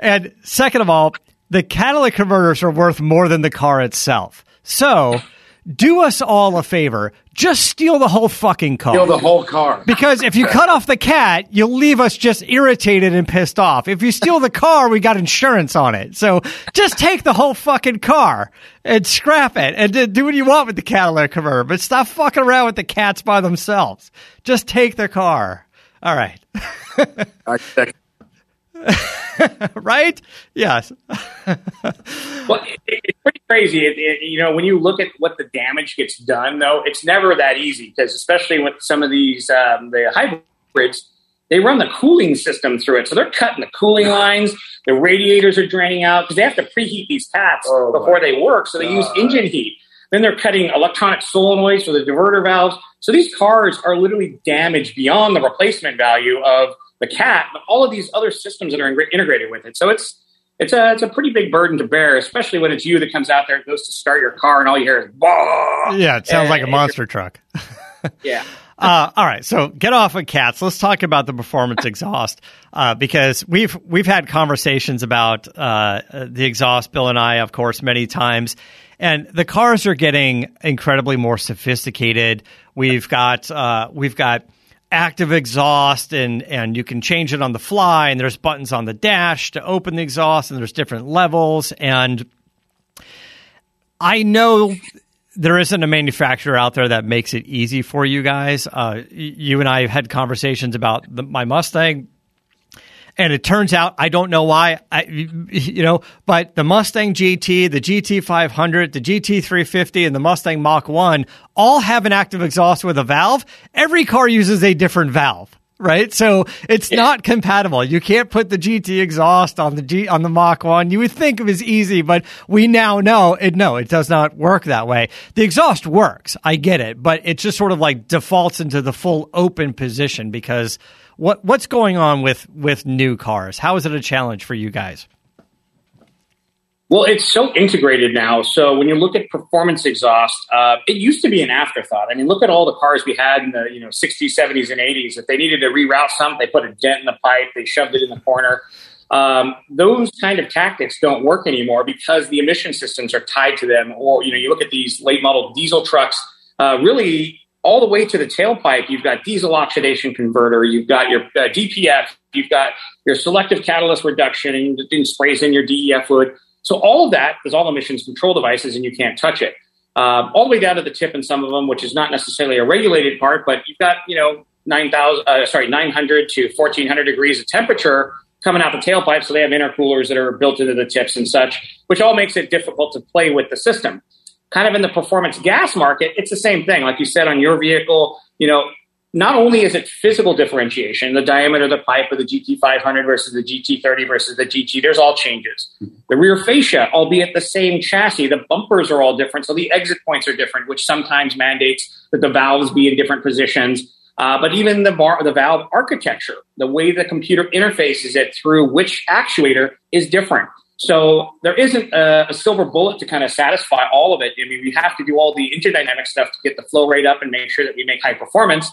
And second of all, the catalytic converters are worth more than the car itself. So do us all a favor. Just steal the whole fucking car. Steal the whole car. Because if you cut off the cat, you'll leave us just irritated and pissed off. If you steal the car, we got insurance on it. So just take the whole fucking car and scrap it and do what you want with the catalytic converter. But stop fucking around with the cats by themselves. Just take their car. All right. Right? Yes. Well, it's pretty crazy. When you look at what the damage gets done, though, it's never that easy because especially with some of these the hybrids, they run the cooling system through it. So they're cutting the cooling lines. The radiators are draining out because they have to preheat these cats before they work. So they use engine heat. Then they're cutting electronic solenoids for the diverter valves. So these cars are literally damaged beyond the replacement value of the cat, but all of these other systems that are integrated with it. So it's a pretty big burden to bear, especially when it's you that comes out there and goes to start your car and all you hear is bah! Yeah, it sounds like a monster truck. Yeah. All right, so get off of cats. Let's talk about the performance exhaust because we've had conversations about the exhaust, Bill and I, of course, many times. And the cars are getting incredibly more sophisticated. We've got active exhaust and you can change it on the fly, and there's buttons on the dash to open the exhaust, and there's different levels. And I know there isn't a manufacturer out there that makes it easy for you guys. You and I have had conversations about my Mustang, and it turns out I don't know why. But the Mustang GT, the GT500, the GT350, and the Mustang Mach 1 all have an active exhaust with a valve. Every car uses a different valve, right? So it's not compatible. You can't put the GT exhaust on the Mach 1. You would think it was easy, but we now know it does not work that way. The exhaust works. I get it, but it just sort of like defaults into the full open position because. What's going on with new cars? How is it a challenge for you guys? Well, it's so integrated now. So when you look at performance exhaust, it used to be an afterthought. I mean, look at all the cars we had in the 60s, 70s, and 80s. If they needed to reroute something, they put a dent in the pipe, they shoved it in the corner. Those kind of tactics don't work anymore because the emission systems are tied to them. Or you look at these late model diesel trucks, really. All the way to the tailpipe, you've got diesel oxidation converter, you've got your DPF, you've got your selective catalyst reduction, and you sprays in your DEF fluid. So all of that is all emissions control devices, and you can't touch it. All the way down to the tip in some of them, which is not necessarily a regulated part, but you've got 900 to 1,400 degrees of temperature coming out the tailpipe, so they have intercoolers that are built into the tips and such, which all makes it difficult to play with the system. Kind of in the performance gas market, it's the same thing. Like you said on your vehicle, not only is it physical differentiation, the diameter of the pipe of the GT500 versus the GT30 versus the GT, there's all changes. The rear fascia, albeit the same chassis, the bumpers are all different. So the exit points are different, which sometimes mandates that the valves be in different positions. But even the valve architecture, the way the computer interfaces it through which actuator is different. So there isn't a silver bullet to kind of satisfy all of it. I mean, we have to do all the interdynamic stuff to get the flow rate up and make sure that we make high performance.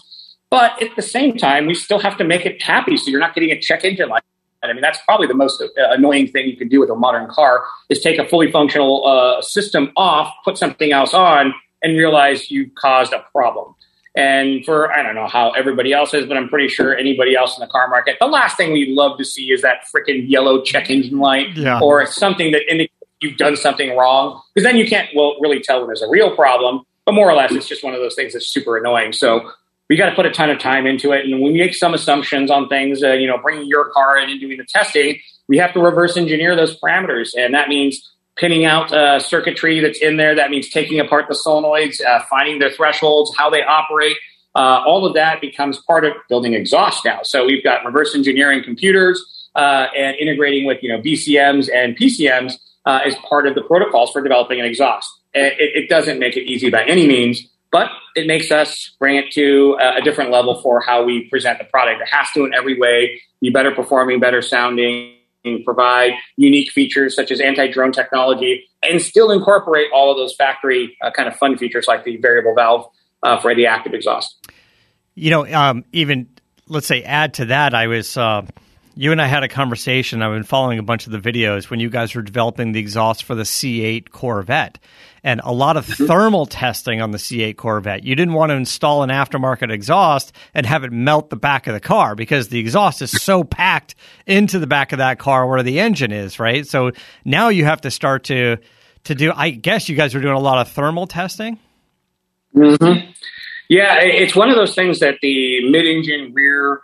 But at the same time, we still have to make it happy so you're not getting a check engine light. And I mean, that's probably the most annoying thing you can do with a modern car is take a fully functional system off, put something else on, and realize you caused a problem. And for, I don't know how everybody else is, but I'm pretty sure anybody else in the car market, the last thing we love to see is that freaking yellow check engine light or something that indicates you've done something wrong. Because then you can't really tell when there's a real problem, but more or less it's just one of those things that's super annoying. So we got to put a ton of time into it. And when we make some assumptions on things, bringing your car in and doing the testing, we have to reverse engineer those parameters. And that means pinning out circuitry that's in there. That means taking apart the solenoids, finding their thresholds, how they operate. All of that becomes part of building exhaust now. So we've got reverse engineering computers and integrating with, BCMs and PCMs as part of the protocols for developing an exhaust. It doesn't make it easy by any means, but it makes us bring it to a different level for how we present the product. It has to in every way be better performing, better sounding, provide unique features such as anti-drone technology, and still incorporate all of those factory kind of fun features like the variable valve for the active exhaust. You know, even let's say add to that, I was you and I had a conversation. I've been following a bunch of the videos when you guys were developing the exhaust for the C8 Corvette, and a lot of thermal testing on the C8 Corvette. You didn't want to install an aftermarket exhaust and have it melt the back of the car because the exhaust is so packed into the back of that car where the engine is, right? So now you have to start to do, I guess you guys were doing a lot of thermal testing? Mm-hmm. Yeah, it's one of those things that the mid-engine rear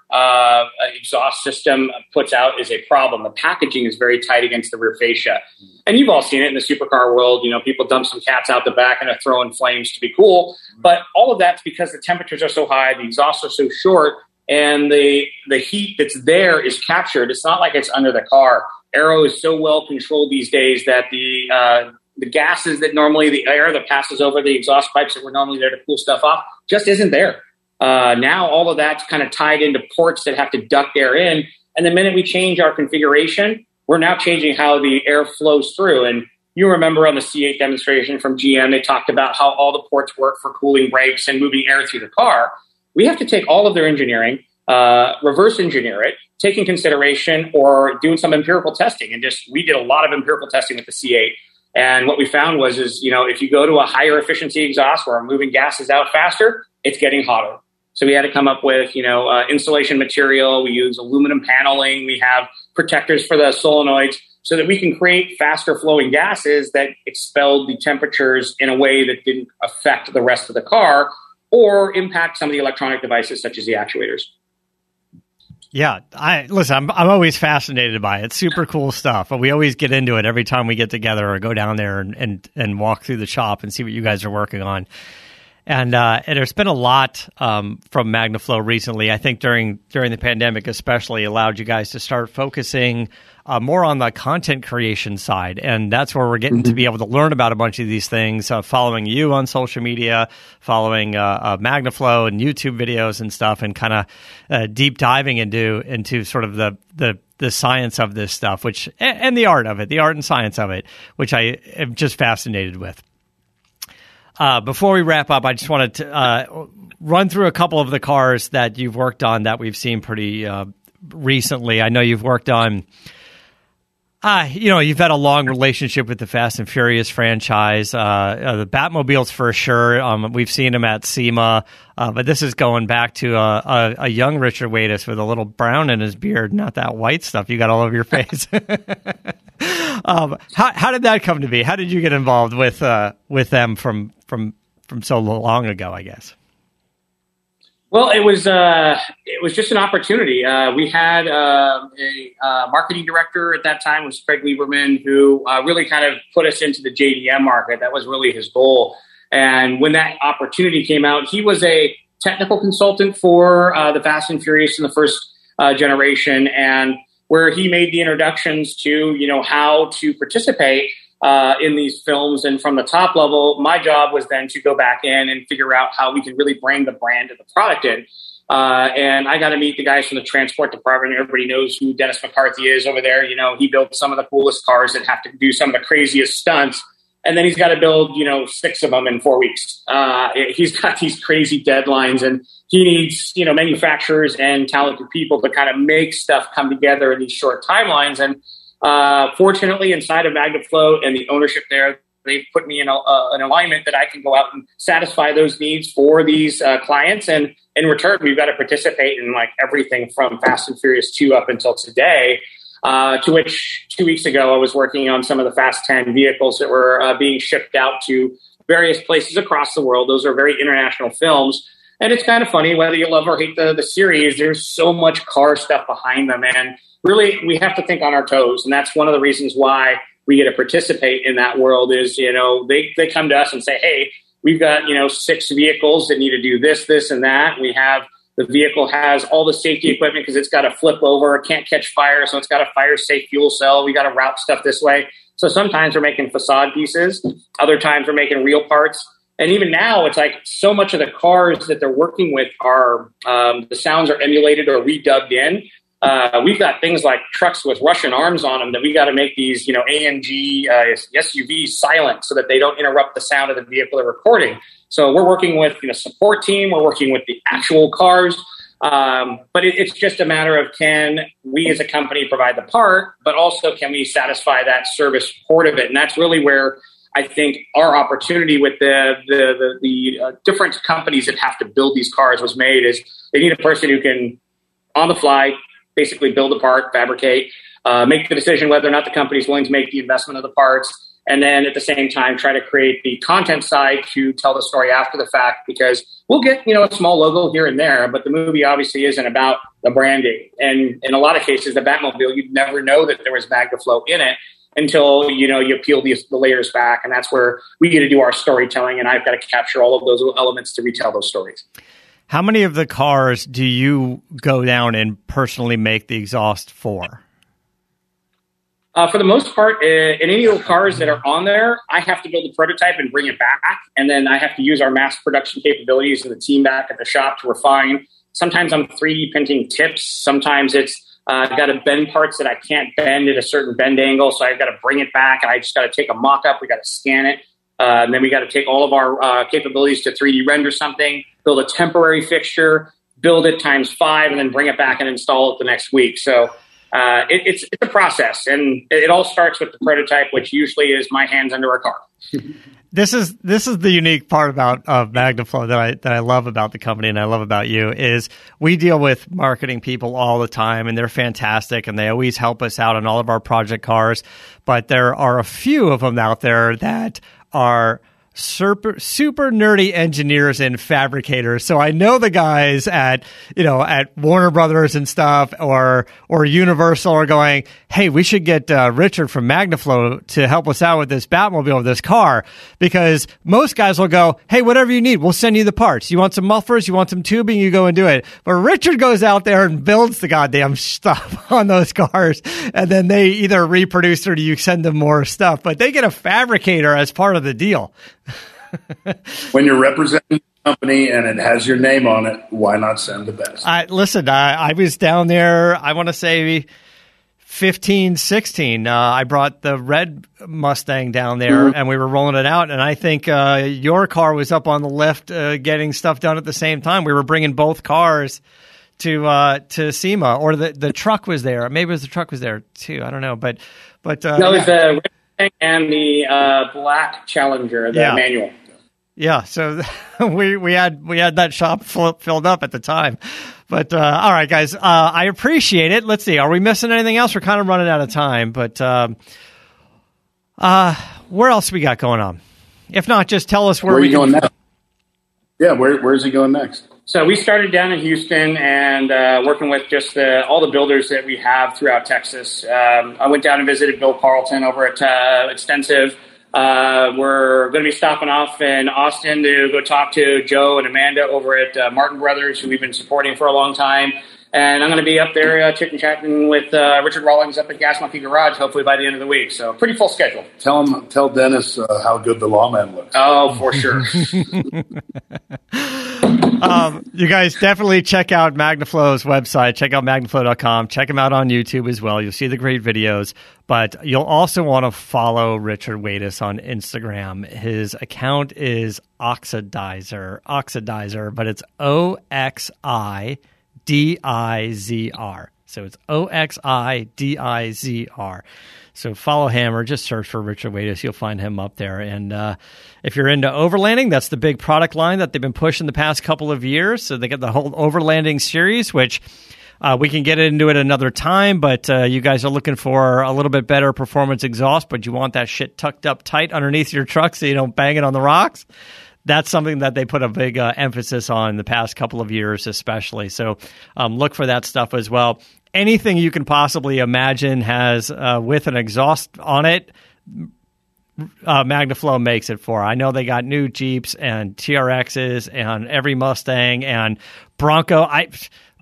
exhaust system puts out is a problem. The packaging is very tight against the rear fascia. And you've all seen it in the supercar world. You know, people dump some cats out the back and are throwing flames to be cool. But all of that's because the temperatures are so high, the exhausts are so short, and the heat that's there is captured. It's not like it's under the car. Aero is so well controlled these days that the gases that normally, the air that passes over the exhaust pipes that were normally there to cool stuff off, just isn't there. Now all of that's kind of tied into ports that have to duct air in. And the minute we change our configuration, we're now changing how the air flows through. And you remember on the C8 demonstration from GM, they talked about how all the ports work for cooling brakes and moving air through the car. We have to take all of their engineering, reverse engineer it, taking consideration or doing some empirical testing. And just, we did a lot of empirical testing with the C8. And what we found was, you know, if you go to a higher efficiency exhaust where moving gases out faster, it's getting hotter. So we had to come up with, you know, insulation material. We use aluminum paneling. We have protectors for the solenoids so that we can create faster flowing gases that expelled the temperatures in a way that didn't affect the rest of the car or impact some of the electronic devices such as the actuators. Yeah, I'm always fascinated by it. It's super cool stuff, but we always get into it every time we get together or go down there and walk through the shop and see what you guys are working on. And there's been a lot from Magnaflow recently. I think during the pandemic especially allowed you guys to start focusing more on the content creation side, and that's where we're getting to be able to learn about a bunch of these things, following you on social media, following Magnaflow and YouTube videos and stuff, and kind of deep diving into sort of the science of this stuff, which and the art of it, the art and science of it, which I am just fascinated with. Before we wrap up, I just wanted to run through a couple of the cars that you've worked on that we've seen pretty recently. I know you've worked on, you've had a long relationship with the Fast and Furious franchise, the Batmobiles for sure. We've seen them at SEMA, but this is going back to a young Richard Waitas with a little brown in his beard, not that white stuff you got all over your face. How did that come to be? How did you get involved with them from so long ago, I guess? Well, it was just an opportunity. We had a marketing director at that time was Craig Lieberman, who really kind of put us into the JDM market. That was really his goal. And when that opportunity came out, he was a technical consultant for the Fast and Furious in the first generation, and where he made the introductions to, you know, how to participate in these films. And from the top level, my job was then to go back in and figure out how we can really bring the brand and the product in. And I got to meet the guys from the transport department. Everybody knows who Dennis McCarthy is over there. You know, he built some of the coolest cars that have to do some of the craziest stunts. And then he's got to build, you know, 6 of them in 4 weeks. He's got these crazy deadlines, and he needs, you know, manufacturers and talented people to kind of make stuff come together in these short timelines. And fortunately, inside of Magnaflow and the ownership there, they've put me in an alignment that I can go out and satisfy those needs for these clients. And in return, we've got to participate in like everything from Fast and Furious 2 up until today. To which 2 weeks ago, I was working on some of the Fast 10 vehicles that were being shipped out to various places across the world. Those are very international films. And it's kind of funny, whether you love or hate the series, there's so much car stuff behind them. And really, we have to think on our toes. And that's one of the reasons why we get to participate in that world is, you know, they come to us and say, hey, we've got, you know, 6 vehicles that need to do this, this, and that. We have the vehicle has all the safety equipment because it's got to flip over, can't catch fire, so it's got a fire-safe fuel cell. We got to route stuff this way. So sometimes we're making facade pieces. Other times we're making real parts. And even now, it's like so much of the cars that they're working with are the sounds are emulated or redubbed in. We've got things like trucks with Russian arms on them that we got to make these, AMG SUVs silent so that they don't interrupt the sound of the vehicle they're recording. So we're working with support team. We're working with the actual cars. But it's just a matter of, can we as a company provide the part, but also can we satisfy that service part of it? And that's really where I think our opportunity with the different companies that have to build these cars was made is they need a person who can, on the fly, basically build a part, fabricate, make the decision whether or not the company is willing to make the investment of the parts, and then at the same time try to create the content side to tell the story after the fact, because we'll get a small logo here and there, but the movie obviously isn't about the branding. And in a lot of cases, the Batmobile, you'd never know that there was Magnaflow in it until you peel the layers back, and that's where we get to do our storytelling, and I've got to capture all of those elements to retell those stories. How many of the cars do you go down and personally make the exhaust for? For the most part, in any of the cars that are on there, I have to build a prototype and bring it back. And then I have to use our mass production capabilities and the team back at the shop to refine. Sometimes I'm 3D printing tips. Sometimes it's I've got to bend parts that I can't bend at a certain bend angle. So I've got to bring it back. And I just got to take a mock-up. We got to scan it. And then we got to take all of our capabilities to 3D render something, build a temporary fixture, build it x5, and then bring it back and install it the next week. So it's a process, and it all starts with the prototype, which usually is my hands under a car. This is the unique part of Magnaflow that I love about the company and I love about you is we deal with marketing people all the time, and they're fantastic, and they always help us out on all of our project cars. But there are a few of them out there that are super nerdy engineers and fabricators. So I know the guys at Warner Brothers and stuff or Universal are going, hey, we should get Richard from Magnaflow to help us out with this Batmobile, this car, because most guys will go, hey, whatever you need, we'll send you the parts. You want some mufflers? You want some tubing? You go and do it. But Richard goes out there and builds the goddamn stuff on those cars, and then they either reproduce or you send them more stuff. But they get a fabricator as part of the deal. When you're representing a company and it has your name on it, why not send the best? I was down there, I want to say 15, 16. I brought the red Mustang down there, mm-hmm. and we were rolling it out. And I think your car was up on the lift getting stuff done at the same time. We were bringing both cars to SEMA, or the truck was there. Maybe the truck was there too. I don't know. But no, it was a and the black Challenger, the manual. Yeah, so we had that shop filled up at the time. But all right, guys, I appreciate it. Let's see, are we missing anything else? We're kind of running out of time, but where else we got going on? If not, just tell us where are we going next. Yeah, where's he going next? So we started down in Houston and working with just all the builders that we have throughout Texas. I went down and visited Bill Carlton over at Extensive. We're going to be stopping off in Austin to go talk to Joe and Amanda over at Martin Brothers, who we've been supporting for a long time. And I'm going to be up there chit-chatting with Richard Rawlings up at Gas Monkey Garage, hopefully by the end of the week. So pretty full schedule. Tell Dennis how good the lawman looks. Oh, for sure. You guys definitely check out Magnaflow's website. Check out Magnaflow.com. Check him out on YouTube as well. You'll see the great videos. But you'll also want to follow Richard Waitas on Instagram. His account is Oxidizer, but it's OXIDIZR. So it's OXIDIZR. So follow him or just search for Richard Waitas. You'll find him up there. And if you're into overlanding, that's the big product line that they've been pushing the past couple of years. So they got the whole overlanding series, which we can get into it another time. But you guys are looking for a little bit better performance exhaust, but you want that shit tucked up tight underneath your truck so you don't bang it on the rocks. That's something that they put a big emphasis on in the past couple of years, especially. So look for that stuff as well. Anything you can possibly imagine has with an exhaust on it, Magnaflow makes it for. I know they got new Jeeps and TRXs and every Mustang and Bronco.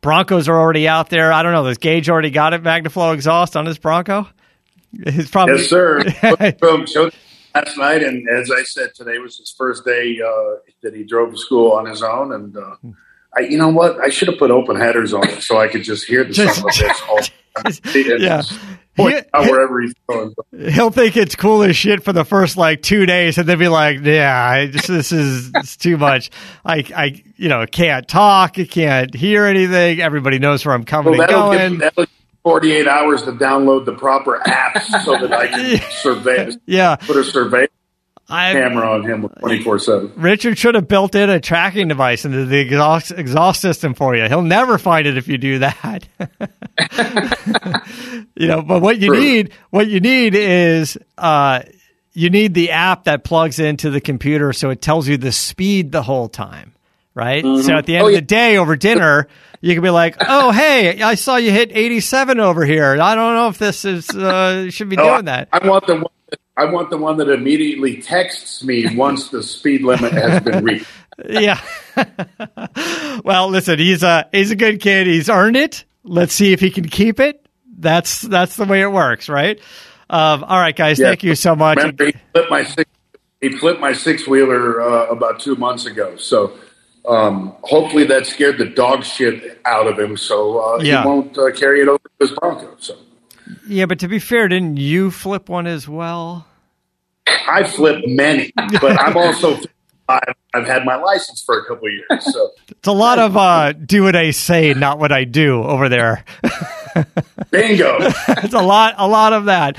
Broncos are already out there. I don't know. Does Gage already got it, Magnaflow exhaust on his Bronco? It's probably yes, sir. Boom. Showed last night, and as I said, today was his first day that he drove to school on his own. And you know what? I should have put open headers on it so I could just hear the sound of this all the time. Yeah. Wherever he's going. He'll think it's cool as shit for the first like 2 days, and then be like, "Yeah, it's too much. I can't talk. I can't hear anything. Everybody knows where I'm coming and going." That'll give 48 hours to download the proper apps so that I can survey. Yeah, put a survey camera on him 24/7. Richard should have built in a tracking device into the exhaust system for you. He'll never find it if you do that. But what you need is the app that plugs into the computer, so it tells you the speed the whole time. Right? Mm-hmm. So at the end of the day over dinner, you can be like, oh, hey, I saw you hit 87 over here. I don't know if this is should be doing that. I want the one that immediately texts me once the speed limit has been reached. Yeah. Well, listen, he's a good kid. He's earned it. Let's see if he can keep it. That's the way it works, right? All right, guys. Yeah. Thank you so much. Remember, he flipped my six-wheeler about 2 months ago, so. Hopefully that scared the dog shit out of him, so he won't carry it over to his Bronco. So. Yeah, but to be fair, didn't you flip one as well? I flip many, but I'm also I've had my license for a couple of years. So. It's a lot of do what I say, not what I do over there. Bingo. It's a lot of that.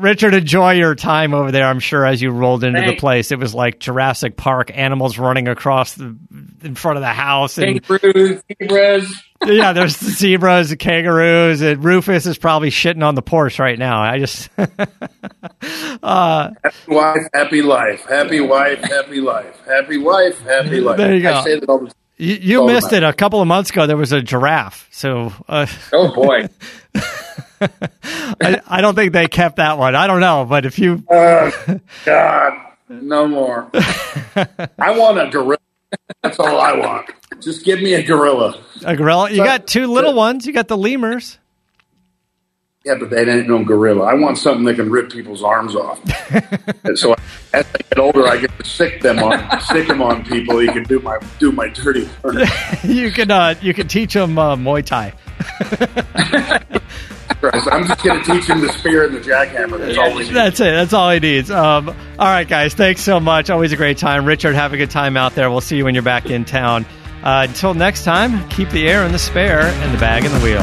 Richard, enjoy your time over there. I'm sure as you rolled into the place, it was like Jurassic Park, animals running across in front of the house. And zebras. Yeah, there's the zebras, the kangaroos, and Rufus is probably shitting on the Porsche right now. I just happy wife, happy life. There you go. I say that all the time. You missed it. A couple of months ago, there was a giraffe. So, oh boy, I don't think they kept that one. I don't know, but if you, God, no more. I want a gorilla. That's all I want. Just give me a gorilla. A gorilla. You got two little ones. You got the lemurs. Yeah, but they ain't no gorilla. I want something that can rip people's arms off. And so as I get older, I get to sick them on people. You can do my dirty work. You can teach them Muay Thai. I'm just going to teach him the spear and the jackhammer. That's all we need. That's it. That's all he needs. All right, guys. Thanks so much. Always a great time. Richard, have a good time out there. We'll see you when you're back in town. Until next time, keep the air in the spare and the bag in the wheel.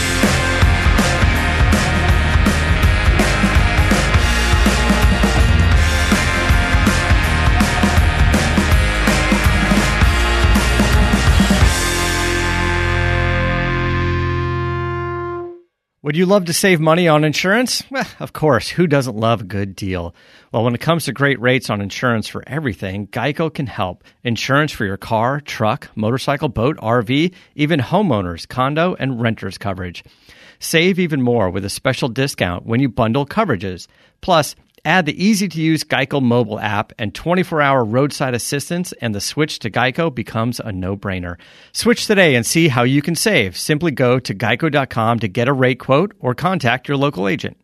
Would you love to save money on insurance? Well, of course, who doesn't love a good deal? Well, when it comes to great rates on insurance for everything, Geico can help. Insurance for your car, truck, motorcycle, boat, RV, even homeowners, condo, and renters coverage. Save even more with a special discount when you bundle coverages. Plus, add the easy-to-use Geico mobile app and 24-hour roadside assistance, and the switch to Geico becomes a no-brainer. Switch today and see how you can save. Simply go to geico.com to get a rate quote or contact your local agent.